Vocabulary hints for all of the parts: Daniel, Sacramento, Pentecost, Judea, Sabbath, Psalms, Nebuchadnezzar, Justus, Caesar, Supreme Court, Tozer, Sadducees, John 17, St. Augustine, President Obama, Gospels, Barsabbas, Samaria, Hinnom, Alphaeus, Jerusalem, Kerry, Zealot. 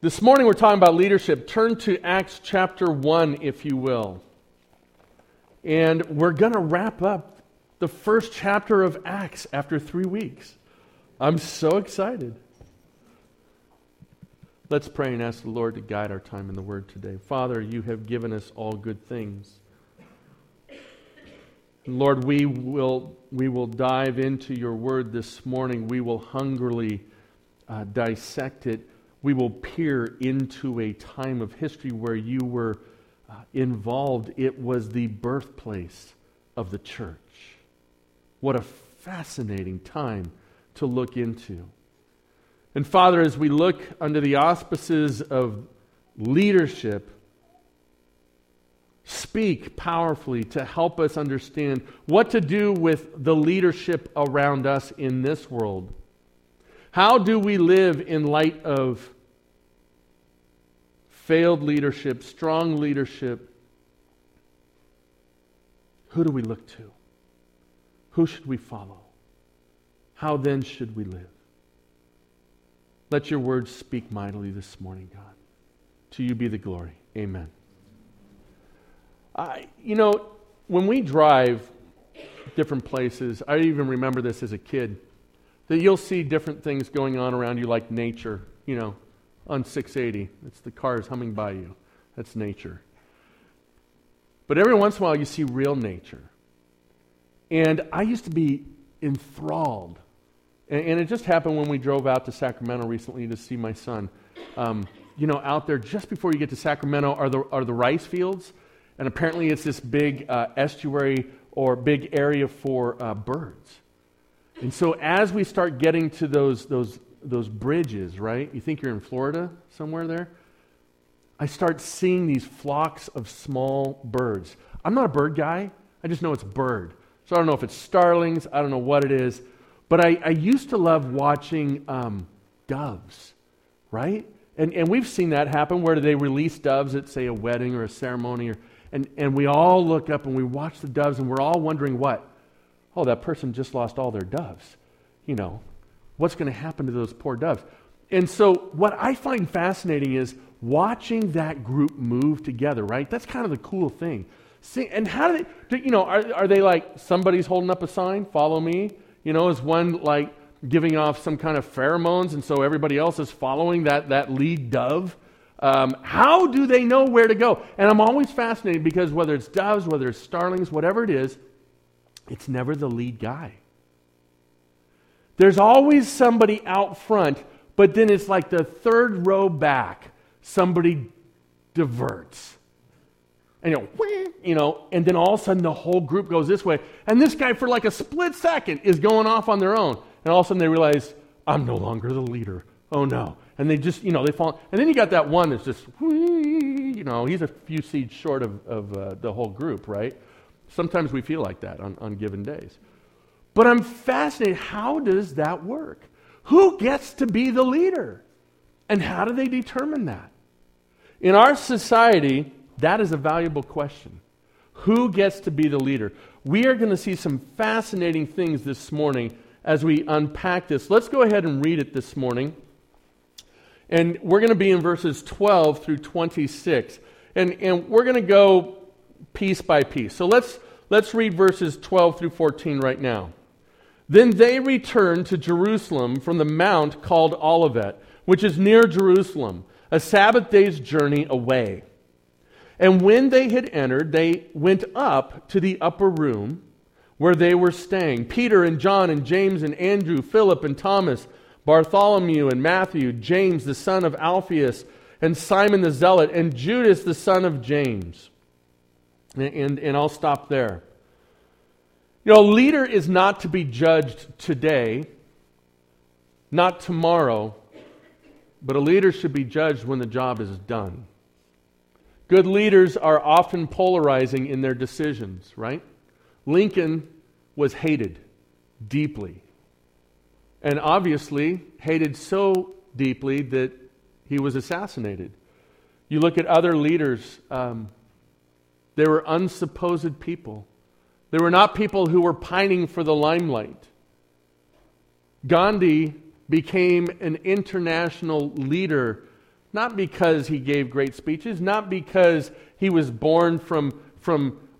This morning we're talking about leadership. Turn to Acts chapter 1, if you will. And we're going to wrap up the first chapter of Acts after 3 weeks. I'm so excited. Let's pray and ask the Lord to guide our time in the Word today. Father, you have given us all good things. Lord, we will dive into your Word this morning. We will hungrily dissect it. We will peer into a time of history where you were involved. It was the birthplace of the church. What a fascinating time to look into. And Father, as we look under the auspices of leadership, speak powerfully to help us understand what to do with the leadership around us in this world. How do we live in light of failed leadership, strong leadership? Who do we look to? Who should we follow? How then should we live? Let your words speak mightily this morning, God. To you be the glory. Amen. When we drive different places, I even remember this as a kid, that you'll see different things going on around you, like nature, on 680. It's the cars humming by you. That's nature. But every once in a while, you see real nature. And I used to be enthralled. And it just happened when we drove out to Sacramento recently to see my son. Out there, just before you get to Sacramento, are the rice fields. And apparently it's this big estuary or big area for birds. And so as we start getting to those bridges, right? You think you're in Florida somewhere there? I start seeing these flocks of small birds. I'm not a bird guy. I just know it's bird. So I don't know if it's starlings. I don't know what it is. But I used to love watching doves, right? And we've seen that happen where they release doves at, say, a wedding or a ceremony. And we all look up and we watch the doves and we're all wondering what? Oh, that person just lost all their doves. What's going to happen to those poor doves? And so what I find fascinating is watching that group move together, right? That's kind of the cool thing. See, and how do they, are they like somebody's holding up a sign, follow me? Is one like giving off some kind of pheromones and so everybody else is following that lead dove? How do they know where to go? And I'm always fascinated because whether it's doves, whether it's starlings, whatever it is, it's never the lead guy. There's always somebody out front, but then it's like the third row back, somebody diverts. And and then all of a sudden the whole group goes this way. And this guy for like a split second is going off on their own. And all of a sudden they realize, I'm no longer the leader. Oh no. And they just, they fall. And then you got that one that's just, he's a few seeds short of the whole group, right? Sometimes we feel like that on given days. But I'm fascinated, how does that work? Who gets to be the leader? And how do they determine that? In our society, that is a valuable question. Who gets to be the leader? We are going to see some fascinating things this morning as we unpack this. Let's go ahead and read it this morning. And we're going to be in verses 12 through 26. And we're going to go piece by piece. So let's read verses 12 through 14 right now. Then they returned to Jerusalem from the mount called Olivet, which is near Jerusalem, a Sabbath day's journey away. And when they had entered, they went up to the upper room where they were staying. Peter and John and James and Andrew, Philip and Thomas, Bartholomew and Matthew, James the son of Alphaeus, and Simon the Zealot, and Judas the son of James. And I'll stop there. A leader is not to be judged today, not tomorrow, but a leader should be judged when the job is done. Good leaders are often polarizing in their decisions, right? Lincoln was hated deeply. And obviously hated so deeply that he was assassinated. You look at other leaders, they were unsupposed people. They were not people who were pining for the limelight. Gandhi became an international leader Not because he gave great speeches, not because he was born from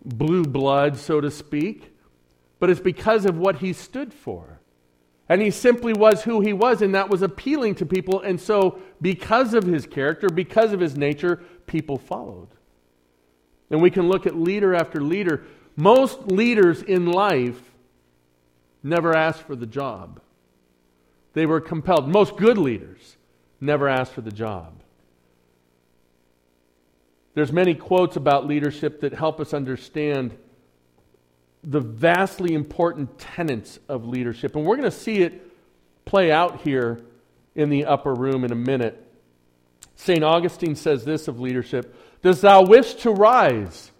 blue blood, so to speak, but it's because of what he stood for. And he simply was who he was, and that was appealing to people. And so because of his character, because of his nature, people followed. And we can look at leader after leader. Most leaders in life never asked for the job. They were compelled. Most good leaders never asked for the job. There's many quotes about leadership that help us understand the vastly important tenets of leadership. And we're going to see it play out here in the upper room in a minute. St. Augustine says this of leadership: "Dost thou wish to rise?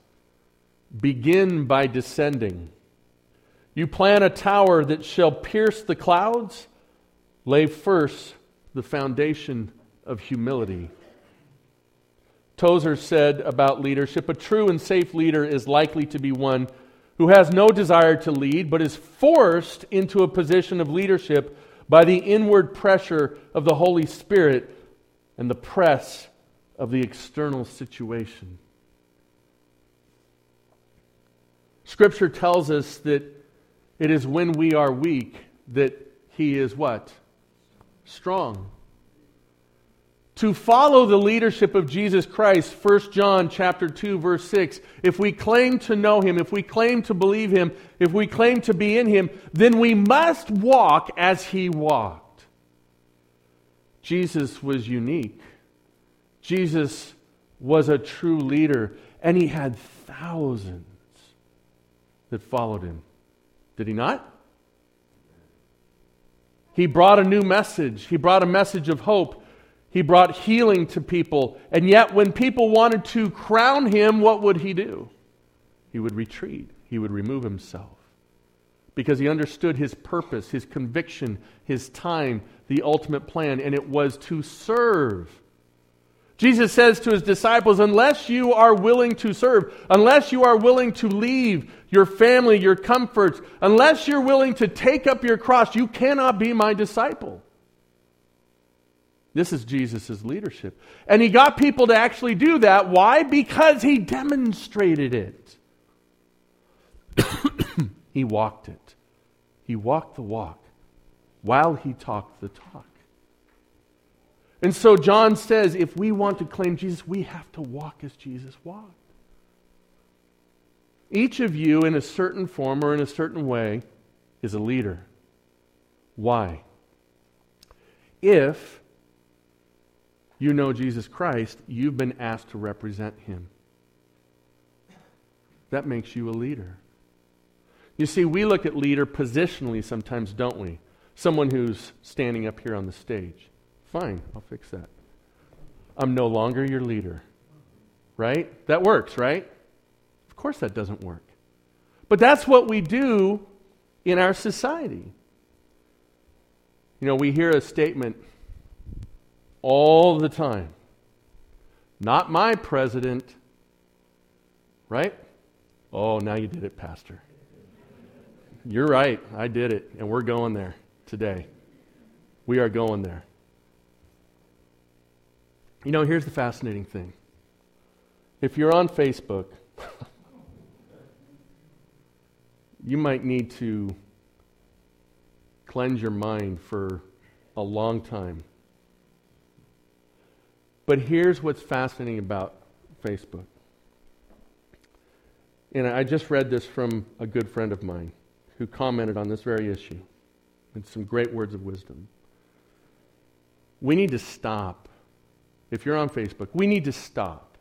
Begin by descending. You plan a tower that shall pierce the clouds? Lay first the foundation of humility." Tozer said about leadership, "A true and safe leader is likely to be one who has no desire to lead, but is forced into a position of leadership by the inward pressure of the Holy Spirit and the press of the external situation." Scripture tells us that it is when we are weak that He is what? Strong. To follow the leadership of Jesus Christ, 1 John chapter 2, verse 6, if we claim to know Him, if we claim to believe Him, if we claim to be in Him, then we must walk as He walked. Jesus was unique. Jesus was a true leader, and He had thousands that followed Him. Did He not? He brought a new message. He brought a message of hope. He brought healing to people. And yet when people wanted to crown Him, what would He do? He would retreat. He would remove Himself. Because He understood His purpose, His conviction, His time, the ultimate plan, and it was to serve. Jesus says to His disciples, unless you are willing to serve, unless you are willing to leave your family, your comforts, unless you're willing to take up your cross, you cannot be my disciple. This is Jesus' leadership. And He got people to actually do that. Why? Because He demonstrated it. He walked it. He walked the walk while He talked the talk. And so John says, if we want to claim Jesus, we have to walk as Jesus walked. Each of you, in a certain form or in a certain way, is a leader. Why? If you know Jesus Christ, you've been asked to represent Him. That makes you a leader. You see, we look at leader positionally sometimes, don't we? Someone who's standing up here on the stage. Fine, I'll fix that. I'm no longer your leader. Right? That works, right? Of course that doesn't work. But that's what we do in our society. You know, we hear a statement all the time. Not my president. Right? Oh, now you did it, Pastor. You're right. I did it. And we're going there today. We are going there. You know, here's the fascinating thing. If you're on Facebook, you might need to cleanse your mind for a long time. But here's what's fascinating about Facebook. And I just read this from a good friend of mine who commented on this very issue and some great words of wisdom. We need to stop. If you're on Facebook, we need to stop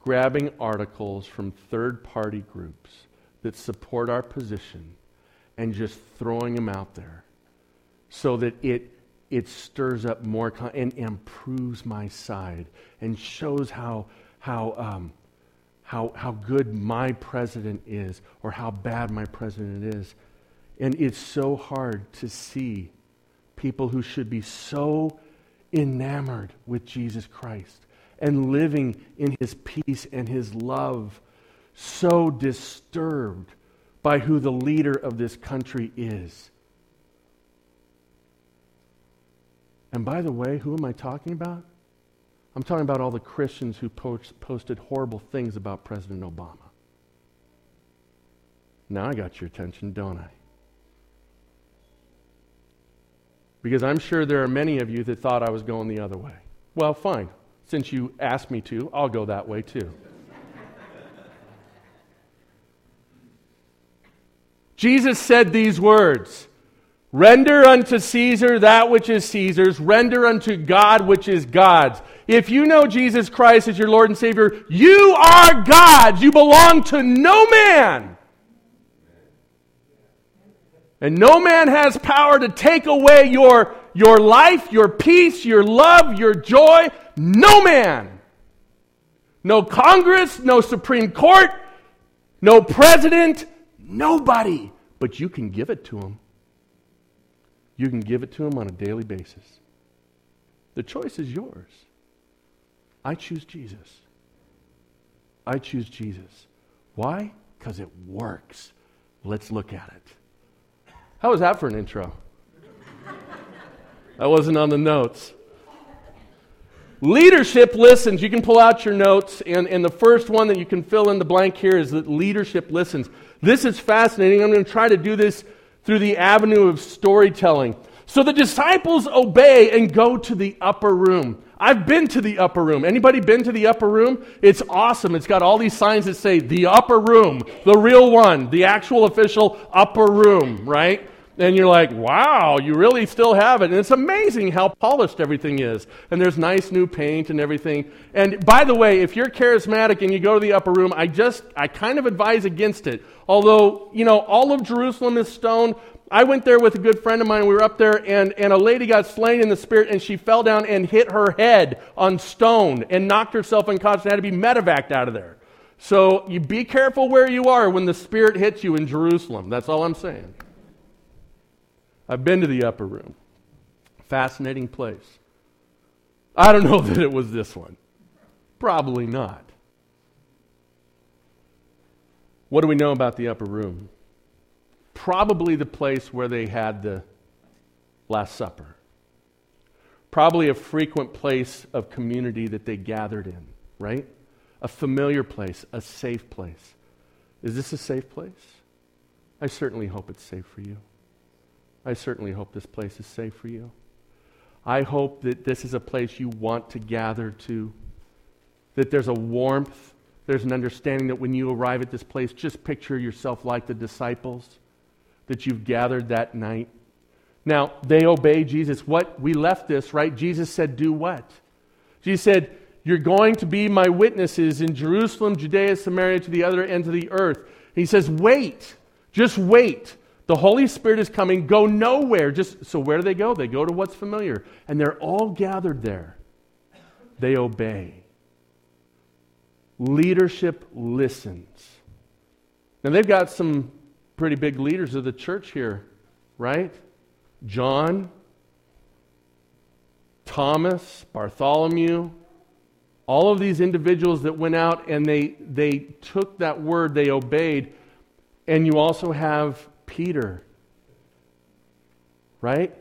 grabbing articles from third-party groups that support our position and just throwing them out there so that it stirs up more and proves my side and shows how good my president is or how bad my president is. And it's so hard to see people who should be so enamored with Jesus Christ and living in His peace and His love, so disturbed by who the leader of this country is. And by the way, who am I talking about? I'm talking about all the Christians who posted horrible things about President Obama. Now I got your attention, don't I? Because I'm sure there are many of you that thought I was going the other way. Well, fine. Since you asked me to, I'll go that way too. Jesus said these words, "Render unto Caesar that which is Caesar's, render unto God which is God's." If you know Jesus Christ as your Lord and Savior, you are God's. You belong to no man. And no man has power to take away your life, your peace, your love, your joy. No man. No Congress, no Supreme Court, no president. Nobody. But you can give it to him. You can give it to him on a daily basis. The choice is yours. I choose Jesus. I choose Jesus. Why? Because it works. Let's look at it. How was that for an intro? That wasn't on the notes. Leadership listens. You can pull out your notes, and the first one that you can fill in the blank here is that leadership listens. This is fascinating. I'm going to try to do this through the avenue of storytelling. So the disciples obey and go to the upper room. I've been to the upper room. Anybody been to the upper room? It's awesome. It's got all these signs that say the upper room, the real one, the actual official upper room, right? And you're like, wow, you really still have it. And it's amazing how polished everything is. And there's nice new paint and everything. And by the way, if you're charismatic and you go to the upper room, I kind of advise against it. Although, you know, all of Jerusalem is stone. I went there with a good friend of mine. We were up there, and a lady got slain in the spirit, and she fell down and hit her head on stone and knocked herself unconscious and had to be medevaced out of there. So you be careful where you are when the spirit hits you in Jerusalem. That's all I'm saying. I've been to the upper room. Fascinating place. I don't know that it was this one. Probably not. What do we know about the upper room? Probably the place where they had the Last Supper. Probably a frequent place of community that they gathered in, right? A familiar place, a safe place. Is this a safe place? I certainly hope it's safe for you. I certainly hope this place is safe for you. I hope that this is a place you want to gather to, that there's a warmth, there's an understanding that when you arrive at this place, just picture yourself like the disciples that you've gathered that night. Now, they obey Jesus. What? We left this, right? Jesus said, do what? Jesus said, you're going to be my witnesses in Jerusalem, Judea, Samaria, to the other ends of the earth. And he says, wait, just wait. The Holy Spirit is coming. Go nowhere. So where do they go? They go to what's familiar. And they're all gathered there. They obey. Leadership listens. Now they've got some pretty big leaders of the church here, right? John, Thomas, Bartholomew, all of these individuals that went out and they took that word, they obeyed. And you also have Peter, right?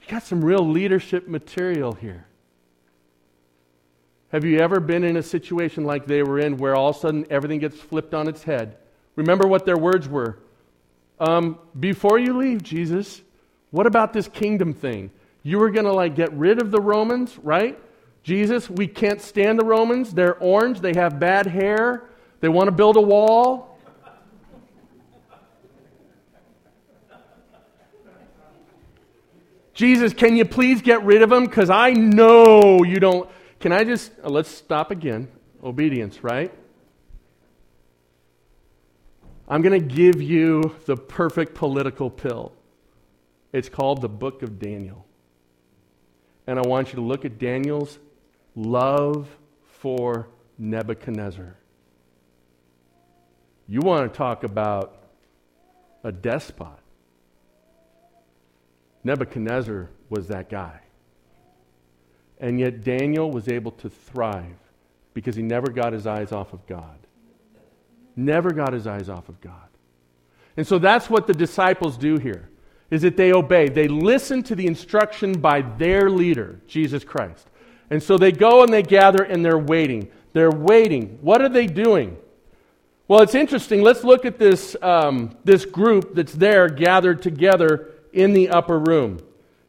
You got some real leadership material here. Have you ever been in a situation like they were in where all of a sudden everything gets flipped on its head? Remember what their words were. Before you leave, Jesus, what about this kingdom thing? You were going to get rid of the Romans, right? Jesus, we can't stand the Romans. They're orange. They have bad hair. They want to build a wall. Jesus, can you please get rid of them? Because I know you don't. Let's stop again. Obedience, right? I'm going to give you the perfect political pill. It's called the Book of Daniel. And I want you to look at Daniel's love for Nebuchadnezzar. You want to talk about a despot. Nebuchadnezzar was that guy. And yet Daniel was able to thrive because he never got his eyes off of God. Never got his eyes off of God. And so that's what the disciples do here, is that they obey. They listen to the instruction by their leader, Jesus Christ. And so they go and they gather and they're waiting. They're waiting. What are they doing? Well, it's interesting. Let's look at this, this group that's there gathered together in the upper room.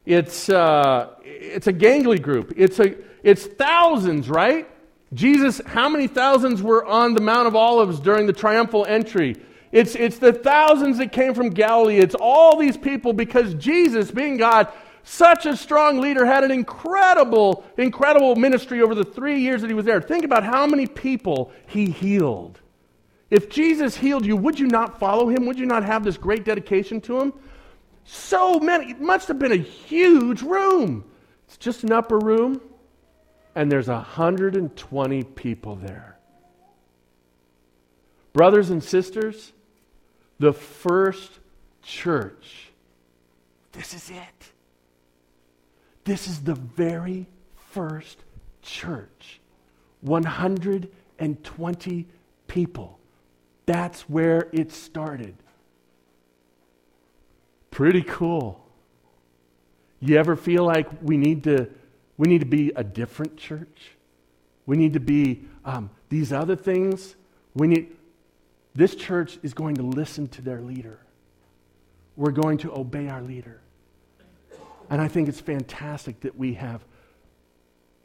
It's a gangly group. It's thousands, right? Jesus, how many thousands were on the Mount of Olives during the triumphal entry? It's the thousands that came from Galilee. It's all these people because Jesus, being God, such a strong leader, had an incredible ministry over the 3 years that he was there. Think about how many people he healed. If Jesus healed you, would you not follow him? Would you not have this great dedication to him? So many. It must have been a huge room. It's just an upper room, and there's 120 people there. Brothers and sisters, the first church. This is it. This is the very first church. 120 people. That's where it started. Pretty cool. You ever feel like we need to be a different church? We need to be these other things. This church is going to listen to their leader. We're going to obey our leader. And I think it's fantastic that we have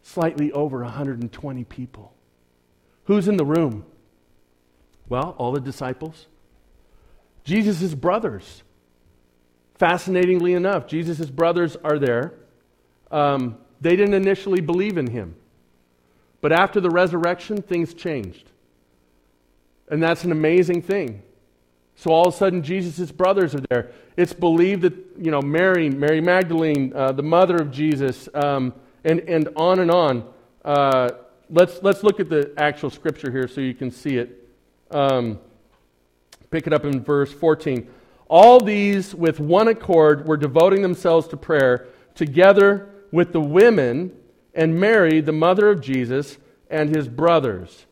slightly over 120 people. Who's in the room? Well, all the disciples. Jesus' brothers. Fascinatingly enough, Jesus' brothers are there. They didn't initially believe in him. But after the resurrection, things changed. And that's an amazing thing. So all of a sudden, Jesus' brothers are there. It's believed that, you know, Mary Magdalene, the mother of Jesus, and on and on. Let's look at the actual scripture here so you can see it. Pick it up in verse 14. All these, with one accord, were devoting themselves to prayer, together with the women and Mary, the mother of Jesus, and his brothers.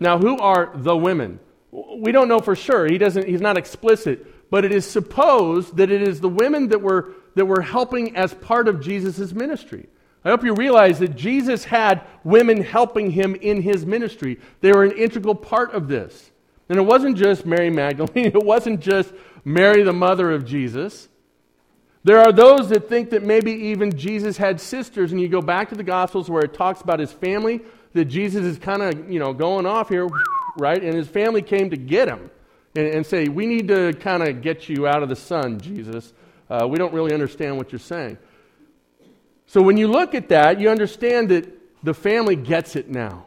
Now, who are the women? We don't know for sure. He's not explicit, but it is supposed that it is the women that were helping as part of Jesus' ministry. I hope you realize that Jesus had women helping him in his ministry. They were an integral part of this. And it wasn't just Mary Magdalene. It wasn't just Mary, the mother of Jesus. There are those that think that maybe even Jesus had sisters, and you go back to the Gospels where it talks about his family, that Jesus is kind of, you know, going off here, right? And his family came to get him and say, we need to kind of get you out of the sun, Jesus. We don't really understand what you're saying. So when you look at that, you understand that the family gets it now.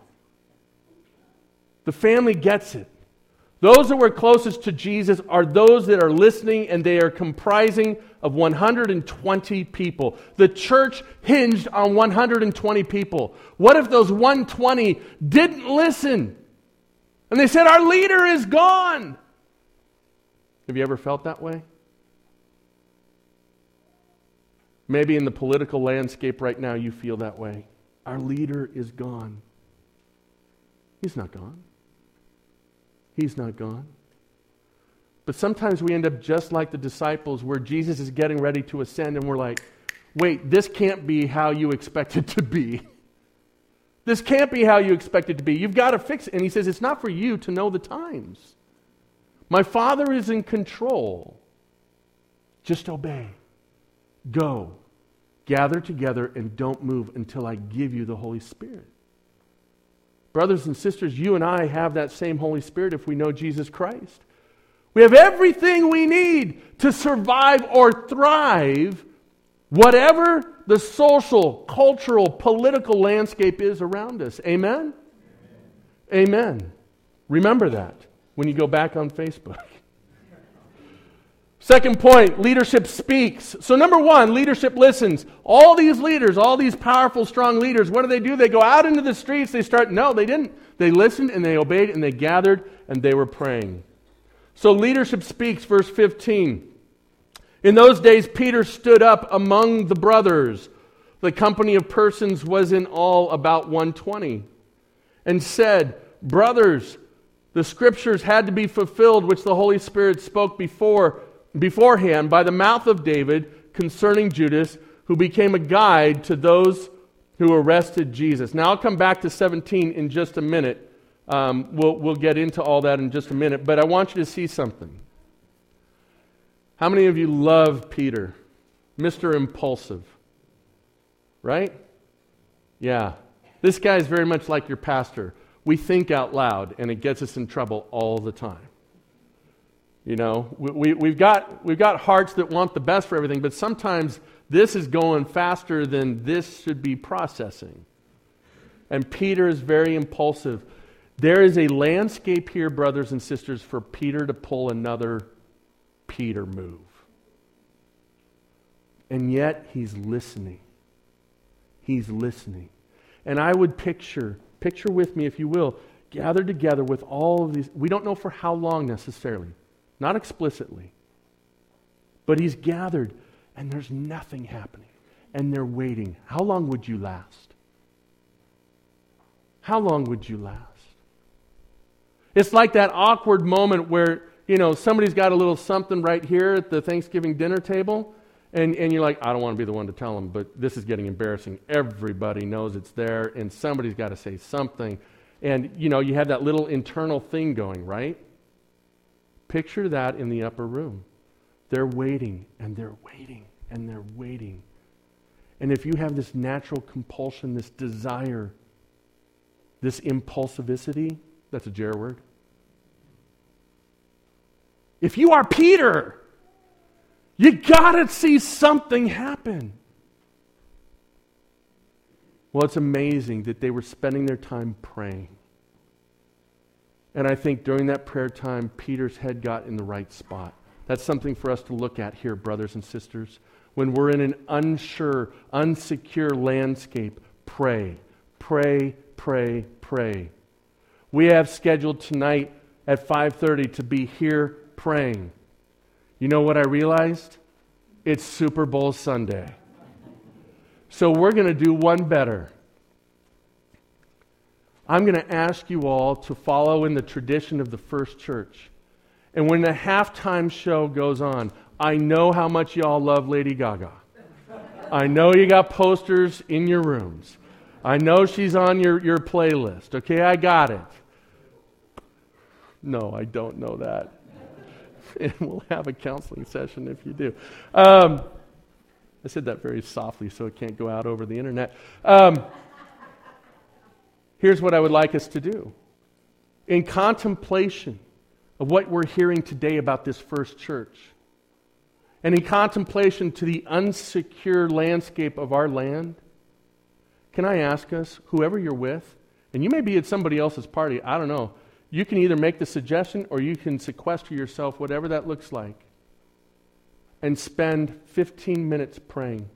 The family gets it. Those that were closest to Jesus are those that are listening, and they are comprising of 120 people. The church hinged on 120 people. What if those 120 didn't listen? And they said, our leader is gone. Have you ever felt that way? Maybe in the political landscape right now you feel that way. Our leader is gone. He's not gone. He's not gone. But sometimes we end up just like the disciples where Jesus is getting ready to ascend and we're like, wait, this can't be how you expect it to be. This can't be how you expect it to be. You've got to fix it. And he says, it's not for you to know the times. My Father is in control. Just obey. Go. Gather together and don't move until I give you the Holy Spirit. Brothers and sisters, you and I have that same Holy Spirit if we know Jesus Christ. We have everything we need to survive or thrive, whatever the social, cultural, political landscape is around us. Amen? Amen. Amen. Remember that when you go back on Facebook. Second point, leadership speaks. So number one, leadership listens. All these leaders, all these powerful, strong leaders, what do? They go out into the streets, no, they didn't. They listened and they obeyed and they gathered and they were praying. So leadership speaks, verse 15. In those days, Peter stood up among the brothers. The company of persons was in all about 120. And said, brothers, the scriptures had to be fulfilled which the Holy Spirit spoke beforehand by the mouth of David concerning Judas, who became a guide to those who arrested Jesus. Now I'll come back to 17 in just a minute. We'll get into all that in just a minute, but I want you to see something. How many of you love Peter? Mr. Impulsive, right? Yeah. This guy is very much like your pastor. We think out loud, and it gets us in trouble all the time. You know, we've got hearts that want the best for everything, but sometimes this is going faster than this should be processing. And Peter is very impulsive. There is a landscape here, brothers and sisters, for Peter to pull another Peter move. And yet, he's listening. He's listening. And I would picture with me, if you will, gathered together with all of these. We don't know for how long necessarily, not explicitly. But he's gathered, and there's nothing happening. And they're waiting. How long would you last? How long would you last? It's like that awkward moment where, you know, somebody's got a little something right here at the Thanksgiving dinner table. And you're like, I don't want to be the one to tell them, but this is getting embarrassing. Everybody knows it's there, and somebody's got to say something. And, you know, you have that little internal thing going, right? Picture that in the upper room. They're waiting, and they're waiting, and they're waiting. And if you have this natural compulsion, this desire, this impulsivity, that's a Jer word. If you are Peter, you gotta see something happen. Well, it's amazing that they were spending their time praying. And I think during that prayer time, Peter's head got in the right spot. That's something for us to look at here, brothers and sisters. When we're in an unsure, unsecure landscape, pray, pray, pray, pray. We have scheduled tonight at 5:30 to be here praying. You know what I realized? It's Super Bowl Sunday. So we're going to do one better. I'm going to ask you all to follow in the tradition of the first church. And when the halftime show goes on, I know how much you all love Lady Gaga. I know you got posters in your rooms. I know she's on your playlist. Okay, I got it. No, I don't know that. And we'll have a counseling session if you do. I said that very softly so it can't go out over the internet. Here's what I would like us to do. In contemplation of what we're hearing today about this first church, and in contemplation to the unsecure landscape of our land, can I ask us, whoever you're with, and you may be at somebody else's party, I don't know, you can either make the suggestion or you can sequester yourself, whatever that looks like, and spend 15 minutes praying.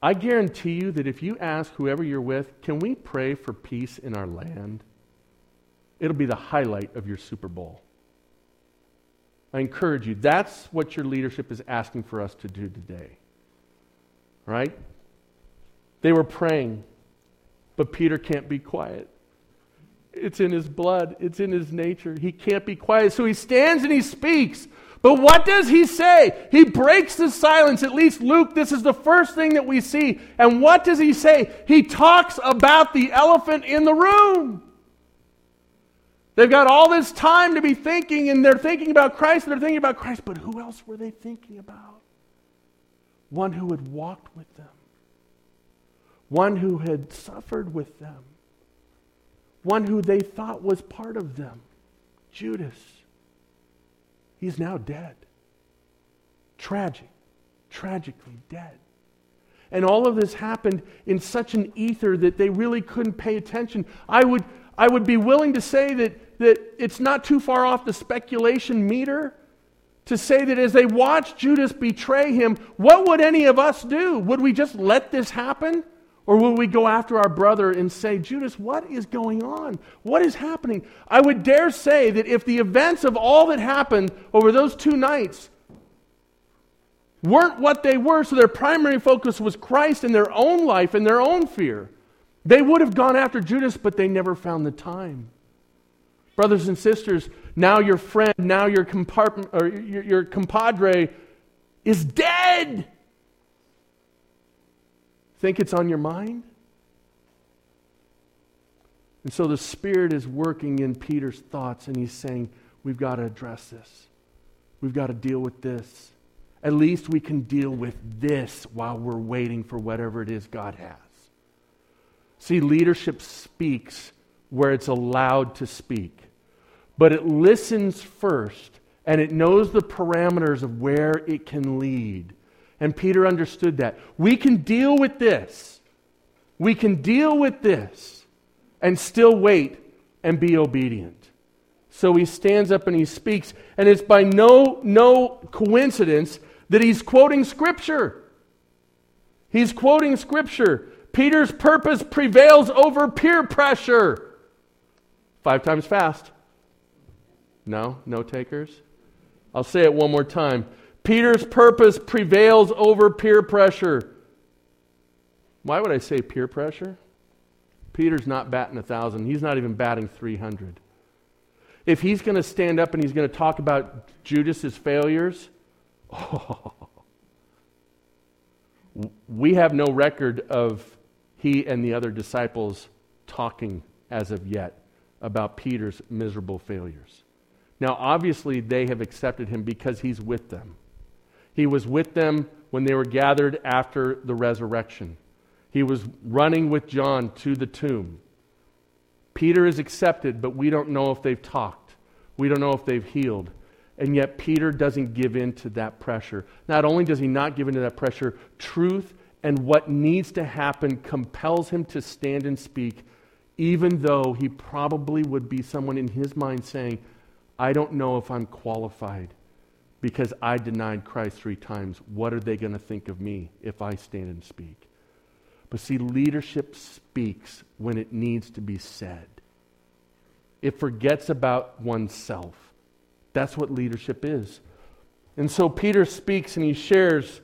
I guarantee you that if you ask whoever you're with, can we pray for peace in our land? It'll be the highlight of your Super Bowl. I encourage you, that's what your leadership is asking for us to do today. Right? They were praying, but Peter can't be quiet. It's in his blood. It's in his nature. He can't be quiet. So he stands and he speaks. But what does he say? He breaks the silence. At least Luke, this is the first thing that we see. And what does he say? He talks about the elephant in the room. They've got all this time to be thinking, and they're thinking about Christ, and they're thinking about Christ. But who else were they thinking about? One who had walked with them. One who had suffered with them. One who they thought was part of them, Judas. He's now dead. Tragically dead. And all of this happened in such an ether that they really couldn't pay attention. I would be willing to say that it's not too far off the speculation meter to say that as they watched Judas betray him, what would any of us do? Would we just let this happen? Or will we go after our brother and say, Judas, what is going on? What is happening? I would dare say that if the events of all that happened over those two nights weren't what they were, so their primary focus was Christ and their own life and their own fear, they would have gone after Judas, but they never found the time. Brothers and sisters, now your friend, now your compadre is dead. Think it's on your mind? And so the Spirit is working in Peter's thoughts, and he's saying, we've got to address this. We've got to deal with this. At least we can deal with this while we're waiting for whatever it is God has. See, leadership speaks where it's allowed to speak. But it listens first, and it knows the parameters of where it can lead. And Peter understood that. We can deal with this. We can deal with this and still wait and be obedient. So he stands up and he speaks, and it's by no coincidence that he's quoting Scripture. He's quoting Scripture. Peter's purpose prevails over peer pressure. 5 times fast. No takers? I'll say it one more time. Peter's purpose prevails over peer pressure. Why would I say peer pressure? Peter's not batting 1,000. He's not even batting 300. If he's going to stand up and he's going to talk about Judas's failures, we have no record of he and the other disciples talking as of yet about Peter's miserable failures. Now, obviously, they have accepted him because he's with them. He was with them when they were gathered after the resurrection. He was running with John to the tomb. Peter is accepted, but we don't know if they've talked. We don't know if they've healed. And yet Peter doesn't give in to that pressure. Not only does he not give in to that pressure, truth and what needs to happen compels him to stand and speak, even though he probably would be someone in his mind saying, I don't know if I'm qualified because I denied Christ 3 times. What are they going to think of me if I stand and speak? But see, leadership speaks when it needs to be said. It forgets about oneself. That's what leadership is. And so Peter speaks and he shares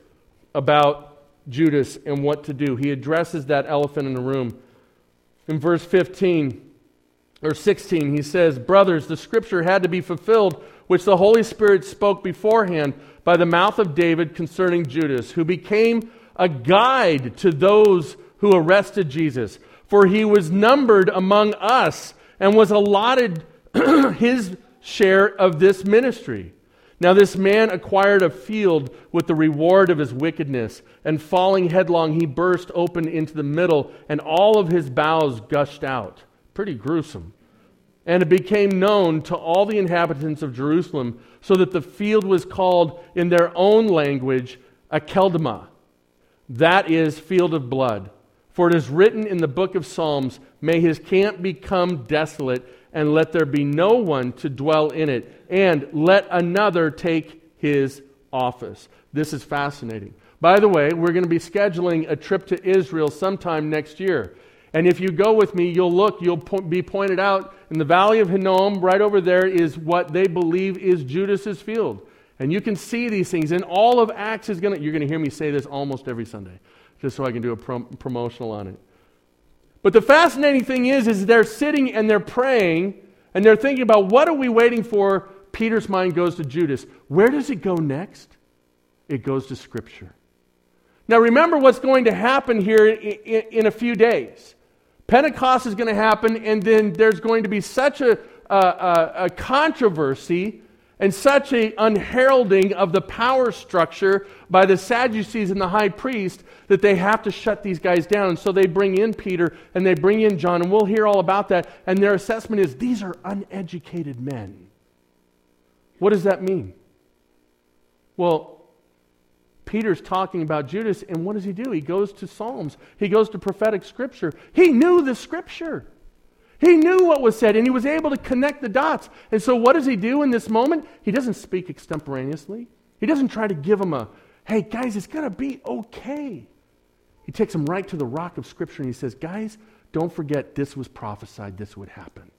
about Judas and what to do. He addresses that elephant in the room. In verse 15 or 16, he says, "Brothers, the scripture had to be fulfilled, which the Holy Spirit spoke beforehand by the mouth of David concerning Judas, who became a guide to those who arrested Jesus. For he was numbered among us and was allotted his share of this ministry. Now this man acquired a field with the reward of his wickedness, and falling headlong he burst open into the middle, and all of his bowels gushed out." Pretty gruesome. "And it became known to all the inhabitants of Jerusalem, so that the field was called in their own language Akeldama. That is, field of blood. For it is written in the book of Psalms, may his camp become desolate, and let there be no one to dwell in it, and let another take his office." This is fascinating. By the way, we're going to be scheduling a trip to Israel sometime next year. And if you go with me, you'll be pointed out in the valley of Hinnom, right over there is what they believe is Judas's field. And you can see these things. And all of Acts is going to... You're going to hear me say this almost every Sunday, just so I can do a promotional on it. But the fascinating thing is they're sitting and they're praying and they're thinking about, what are we waiting for? Peter's mind goes to Judas. Where does it go next? It goes to Scripture. Now remember what's going to happen here in a few days. Pentecost is going to happen, and then there's going to be such a controversy and such an unheralding of the power structure by the Sadducees and the high priest that they have to shut these guys down. And so they bring in Peter and they bring in John, and we'll hear all about that. And their assessment is, these are uneducated men. What does that mean? Well, Peter's talking about Judas, and what does he do? He goes to Psalms. He goes to prophetic Scripture. He knew the Scripture. He knew what was said, and he was able to connect the dots. And so what does he do in this moment? He doesn't speak extemporaneously. He doesn't try to give them a, hey, guys, it's going to be okay. He takes them right to the rock of Scripture, and he says, guys, don't forget, this was prophesied, this would happen.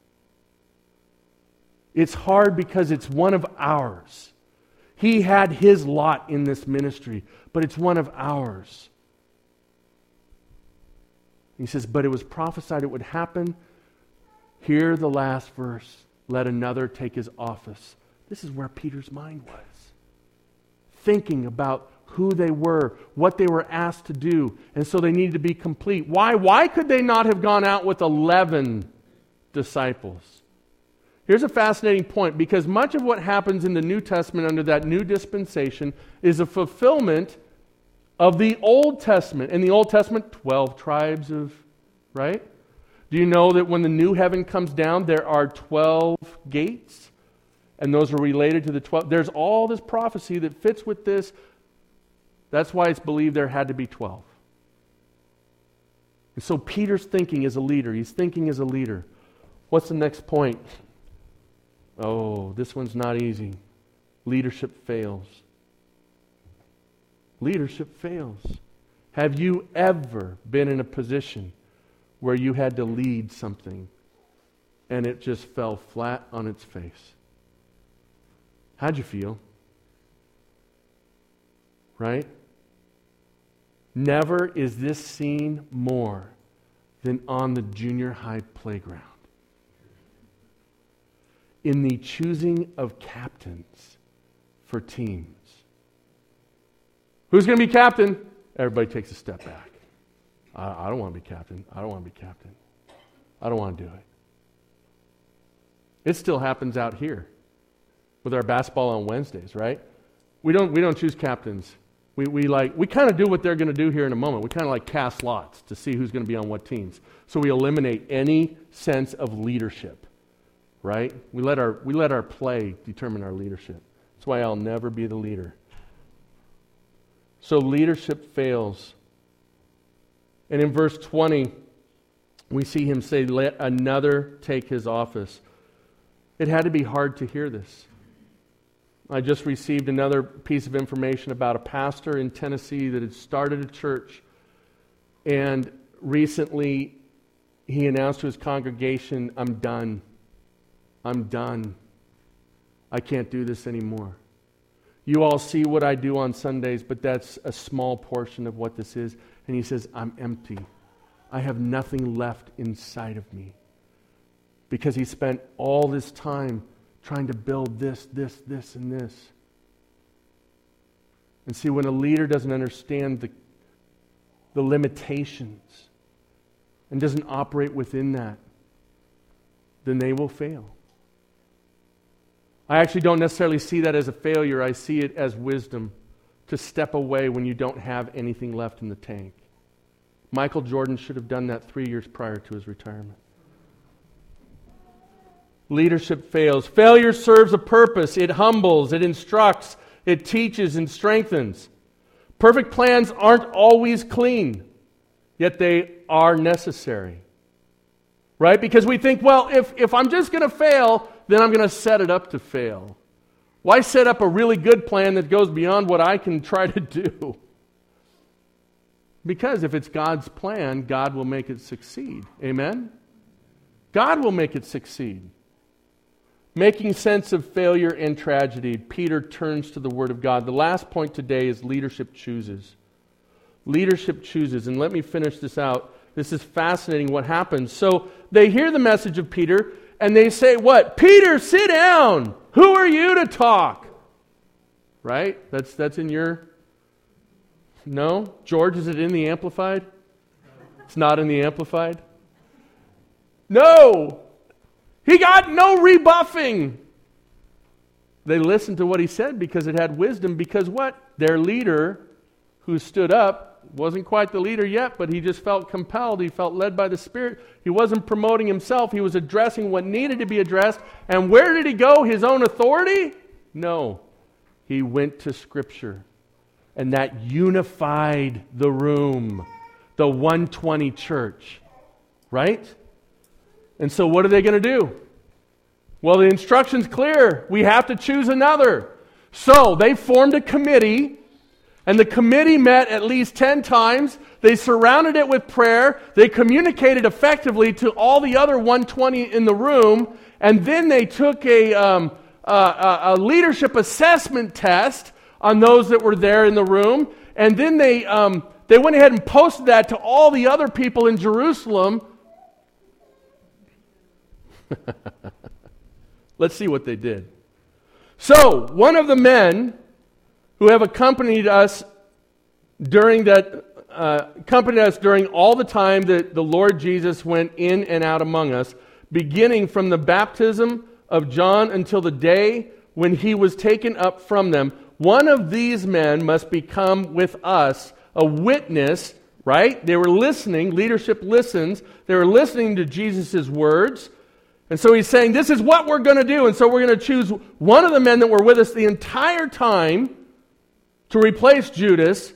It's hard because it's one of ours. He had his lot in this ministry, but it's one of ours. He says, but it was prophesied it would happen. Hear the last verse. Let another take his office. This is where Peter's mind was. Thinking about who they were, what they were asked to do, and so they needed to be complete. Why? Why could they not have gone out with 11 disciples? Here's a fascinating point, because much of what happens in the New Testament under that new dispensation is a fulfillment of the Old Testament. In the Old Testament, 12 tribes of, right? Do you know that when the new heaven comes down, there are 12 gates? And those are related to the 12. There's all this prophecy that fits with this. That's why it's believed there had to be 12. And so Peter's thinking as a leader. He's thinking as a leader. What's the next point? Oh, this one's not easy. Leadership fails. Leadership fails. Have you ever been in a position where you had to lead something and it just fell flat on its face? How'd you feel? Right? Never is this seen more than on the junior high playground. In the choosing of captains for teams. Who's going to be captain? Everybody takes a step back. I don't want to be captain. I don't want to be captain. I don't want to do it. It still happens out here with our basketball on Wednesdays, right? We don't choose captains. We kind of do what they're going to do here in a moment. We kind of like cast lots to see who's going to be on what teams. So we eliminate any sense of leadership, right? We let our play determine our leadership. That's why I'll never be the leader. So leadership fails. And in verse 20, we see him say, "Let another take his office." It had to be hard to hear this. I just received another piece of information about a pastor in Tennessee that had started a church. And recently, he announced to his congregation, "I'm done. I'm done. I can't do this anymore. You all see what I do on Sundays, but that's a small portion of what this is." And he says, "I'm empty. I have nothing left inside of me." Because he spent all this time trying to build this, and this. And see, when a leader doesn't understand the limitations and doesn't operate within that, then they will fail. I actually don't necessarily see that as a failure. I see it as wisdom to step away when you don't have anything left in the tank. Michael Jordan should have done that 3 years prior to his retirement. Leadership fails. Failure serves a purpose. It humbles, it instructs, it teaches and strengthens. Perfect plans aren't always clean, yet they are necessary. Right? Because we think, well, if I'm just going to fail, then I'm going to set it up to fail. Why set up a really good plan that goes beyond what I can try to do? Because if it's God's plan, God will make it succeed. Amen? God will make it succeed. Making sense of failure and tragedy, Peter turns to the Word of God. The last point today is leadership chooses. Leadership chooses. And let me finish this out. This is fascinating what happens. So they hear the message of Peter, and they say what? "Peter, sit down. Who are you to talk?" Right? That's in your... No? George, is it in the Amplified? It's not in the Amplified? No! He got no rebuffing. They listened to what he said because it had wisdom, because what? Their leader who stood up wasn't quite the leader yet, but he just felt compelled. He felt led by the Spirit. He wasn't promoting himself. He was addressing what needed to be addressed. And where did he go? His own authority? No. He went to Scripture. And that unified the room, the 120 church. Right? And so what are they going to do? Well, the instruction's clear. We have to choose another. So they formed a committee, and the committee met at least 10 times. They surrounded it with prayer. They communicated effectively to all the other 120 in the room, and then they took a leadership assessment test on those that were there in the room, and then they went ahead and posted that to all the other people in Jerusalem. Let's see what they did. So, one of the men who have accompanied us during that, accompanied us during all the time that the Lord Jesus went in and out among us, beginning from the baptism of John until the day when he was taken up from them. One of these men must become with us a witness, right? They were listening. Leadership listens. They were listening to Jesus' words. And so he's saying, this is what we're going to do. And so we're going to choose one of the men that were with us the entire time to replace Judas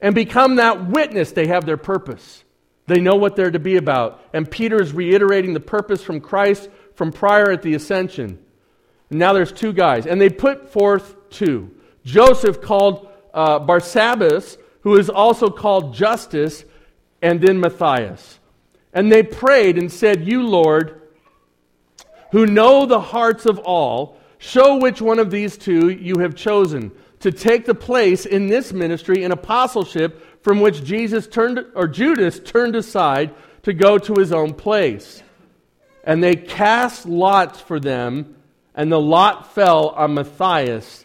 and become that witness. They have their purpose. They know what they're to be about. And Peter is reiterating the purpose from Christ from prior at the ascension. And now there's two guys. And they put forth two. Joseph, called Barsabbas, who is also called Justus, and then Matthias. And they prayed and said, "You, Lord, who know the hearts of all, show which one of these two you have chosen to take the place in this ministry and apostleship from which Judas turned aside to go to his own place." And they cast lots for them, and the lot fell on Matthias,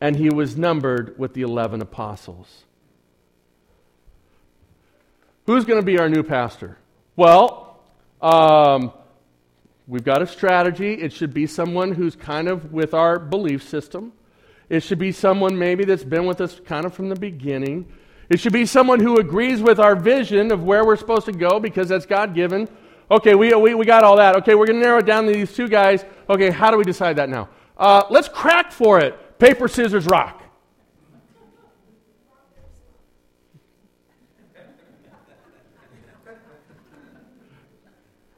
and he was numbered with the 11 apostles. Who's going to be our new pastor? Well, we've got a strategy. It should be someone who's kind of with our belief system. It should be someone maybe that's been with us kind of from the beginning. It should be someone who agrees with our vision of where we're supposed to go, because that's God-given. Okay, we got all that. Okay, we're going to narrow it down to these two guys. Okay, how do we decide that now? Let's crack for it. Paper, scissors, rock.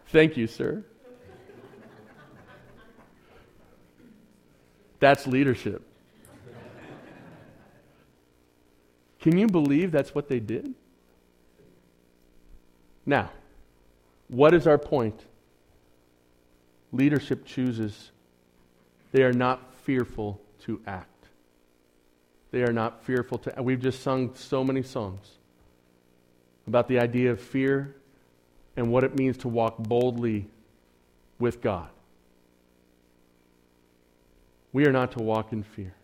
Thank you, sir. That's leadership. Can you believe that's what they did? Now, what is our point? Leadership chooses. They are not fearful to act. They are not fearful to act. We've just sung so many songs about the idea of fear and what it means to walk boldly with God. We are not to walk in fear.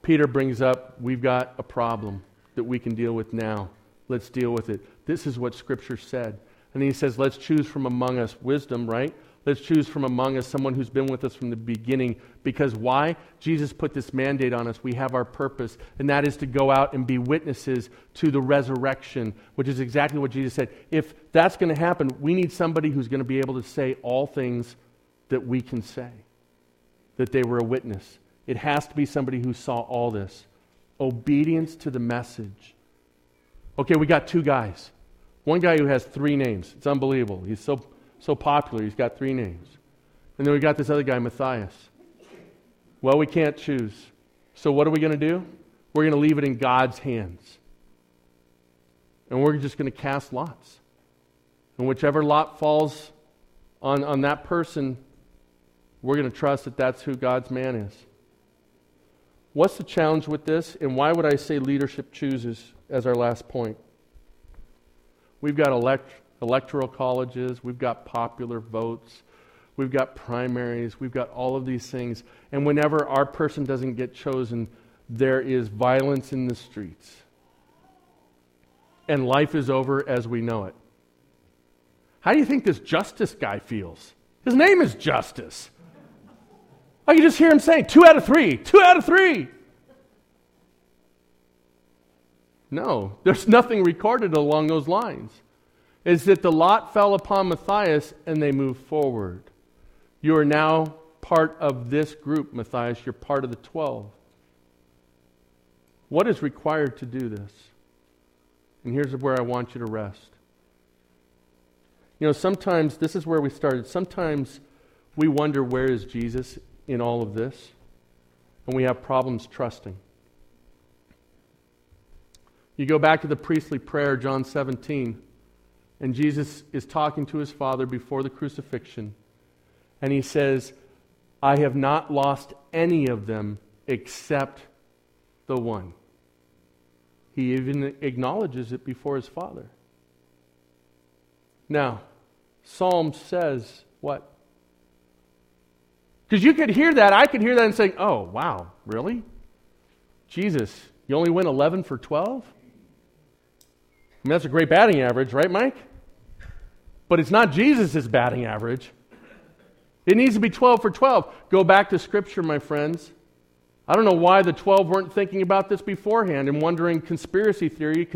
Peter brings up, we've got a problem that we can deal with now. Let's deal with it. This is what Scripture said. And he says, let's choose from among us wisdom, right? Let's choose from among us someone who's been with us from the beginning. Because why? Jesus put this mandate on us. We have our purpose, and that is to go out and be witnesses to the resurrection, which is exactly what Jesus said. If that's going to happen, we need somebody who's going to be able to say all things that we can say, that they were a witness. It has to be somebody who saw all this. Obedience to the message. Okay, we got two guys. One guy who has three names. It's unbelievable. He's so popular. He's got three names. And then we got this other guy, Matthias. Well, we can't choose. So what are we going to do? We're going to leave it in God's hands. And we're just going to cast lots. And whichever lot falls on that person, we're going to trust that that's who God's man is. What's the challenge with this, and why would I say leadership chooses as our last point? We've got electoral colleges, we've got popular votes, we've got primaries, we've got all of these things, and whenever our person doesn't get chosen, there is violence in the streets. And life is over as we know it. How do you think this Justice guy feels? His name is Justus. I can just hear him saying, 2 out of 3, 2 out of 3. No, there's nothing recorded along those lines. It's that the lot fell upon Matthias and they moved forward. You are now part of this group, Matthias. You're part of the 12. What is required to do this? And here's where I want you to rest. You know, sometimes, this is where we started, sometimes we wonder, where is Jesus in all of this? And we have problems trusting. You go back to the priestly prayer, John 17, and Jesus is talking to his Father before the crucifixion, and he says, I have not lost any of them except the one. He even acknowledges it before his Father. Now, Psalm says what? Because you could hear that, I could hear that and say, oh, wow, really? Jesus, You only win 11 for 12? I mean, that's a great batting average, right, Mike? But it's not Jesus' batting average. It needs to be 12 for 12. Go back to Scripture, my friends. I don't know why the 12 weren't thinking about this beforehand and wondering, conspiracy theory,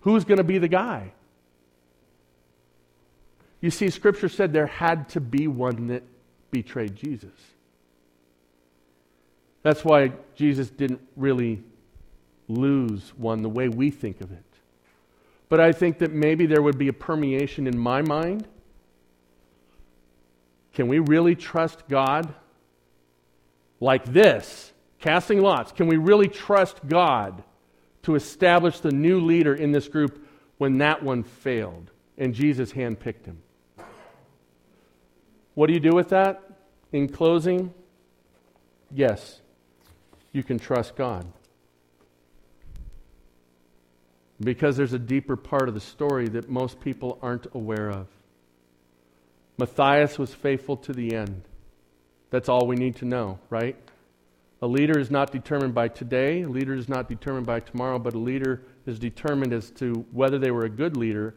who's going to be the guy? You see, Scripture said there had to be one that betrayed Jesus. That's why Jesus didn't really lose one the way we think of it. But I think that maybe there would be a permeation in my mind. Can we really trust God like this? Casting lots. Can we really trust God to establish the new leader in this group when that one failed and Jesus handpicked him? What do you do with that? In closing, yes, you can trust God. Because there's a deeper part of the story that most people aren't aware of. Matthias was faithful to the end. That's all we need to know, right? A leader is not determined by today. A leader is not determined by tomorrow. But a leader is determined as to whether they were a good leader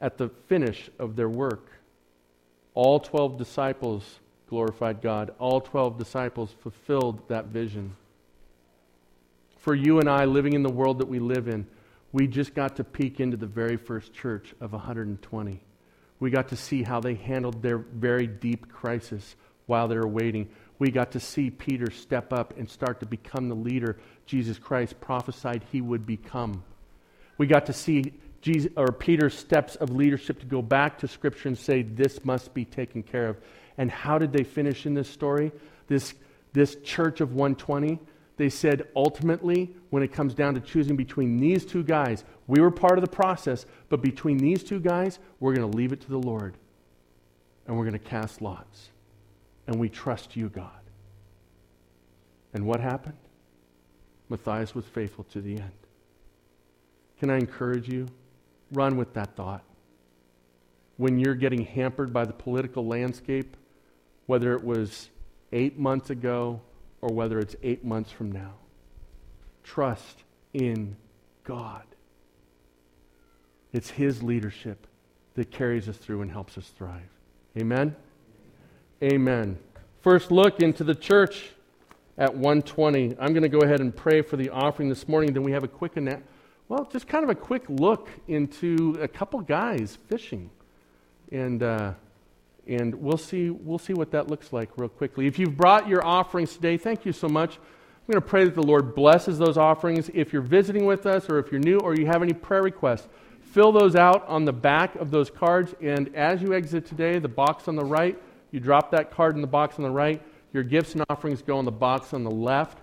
at the finish of their work. All 12 disciples glorified God. All 12 disciples fulfilled that vision. For you and I, living in the world that we live in, we just got to peek into the very first church of 120. We got to see how they handled their very deep crisis while they were waiting. We got to see Peter step up and start to become the leader Jesus Christ prophesied he would become. We got to see Peter's steps of leadership to go back to Scripture and say, this must be taken care of. And how did they finish in this story? This church of 120, they said, ultimately, when it comes down to choosing between these two guys, we were part of the process, but between these two guys, we're going to leave it to the Lord, and we're going to cast lots, and we trust you, God. And what happened? Matthias was faithful to the end. Can I encourage you? Run with that thought. When you're getting hampered by the political landscape, whether it was 8 months ago, or whether it's 8 months from now. Trust in God. It's His leadership that carries us through and helps us thrive. Amen? Amen. First look into the church at 120. I'm going to go ahead and pray for the offering this morning. Then we have a quick, just kind of a quick look into a couple guys fishing. And we'll see what that looks like real quickly. If you've brought your offerings today, thank you so much. I'm going to pray that the Lord blesses those offerings. If you're visiting with us or if you're new or you have any prayer requests, fill those out on the back of those cards. And as you exit today, the box on the right, you drop that card in the box on the right. Your gifts and offerings go in the box on the left.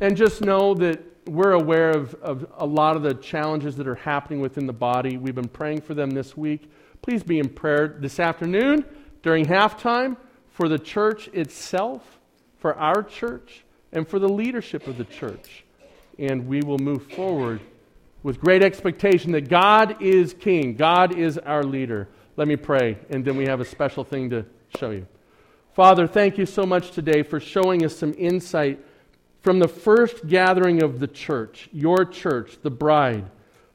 And just know that we're aware of a lot of the challenges that are happening within the body. We've been praying for them this week. Please be in prayer this afternoon. During halftime, for the church itself, for our church, and for the leadership of the church. And we will move forward with great expectation that God is King. God is our leader. Let me pray, and then we have a special thing to show you. Father, thank you so much today for showing us some insight from the first gathering of the church, your church, the bride,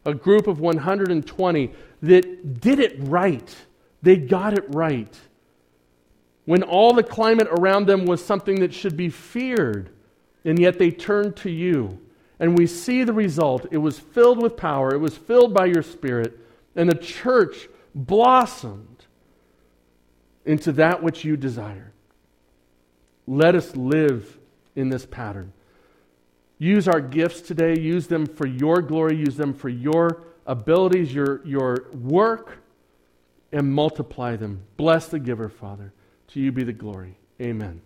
a group of 120 that did it right. They got it right. When all the climate around them was something that should be feared, and yet they turned to you. And we see the result. It was filled with power. It was filled by your Spirit. And the church blossomed into that which you desire. Let us live in this pattern. Use our gifts today. Use them for your glory. Use them for your abilities, your work, and multiply them. Bless the giver, Father. To you be the glory. Amen.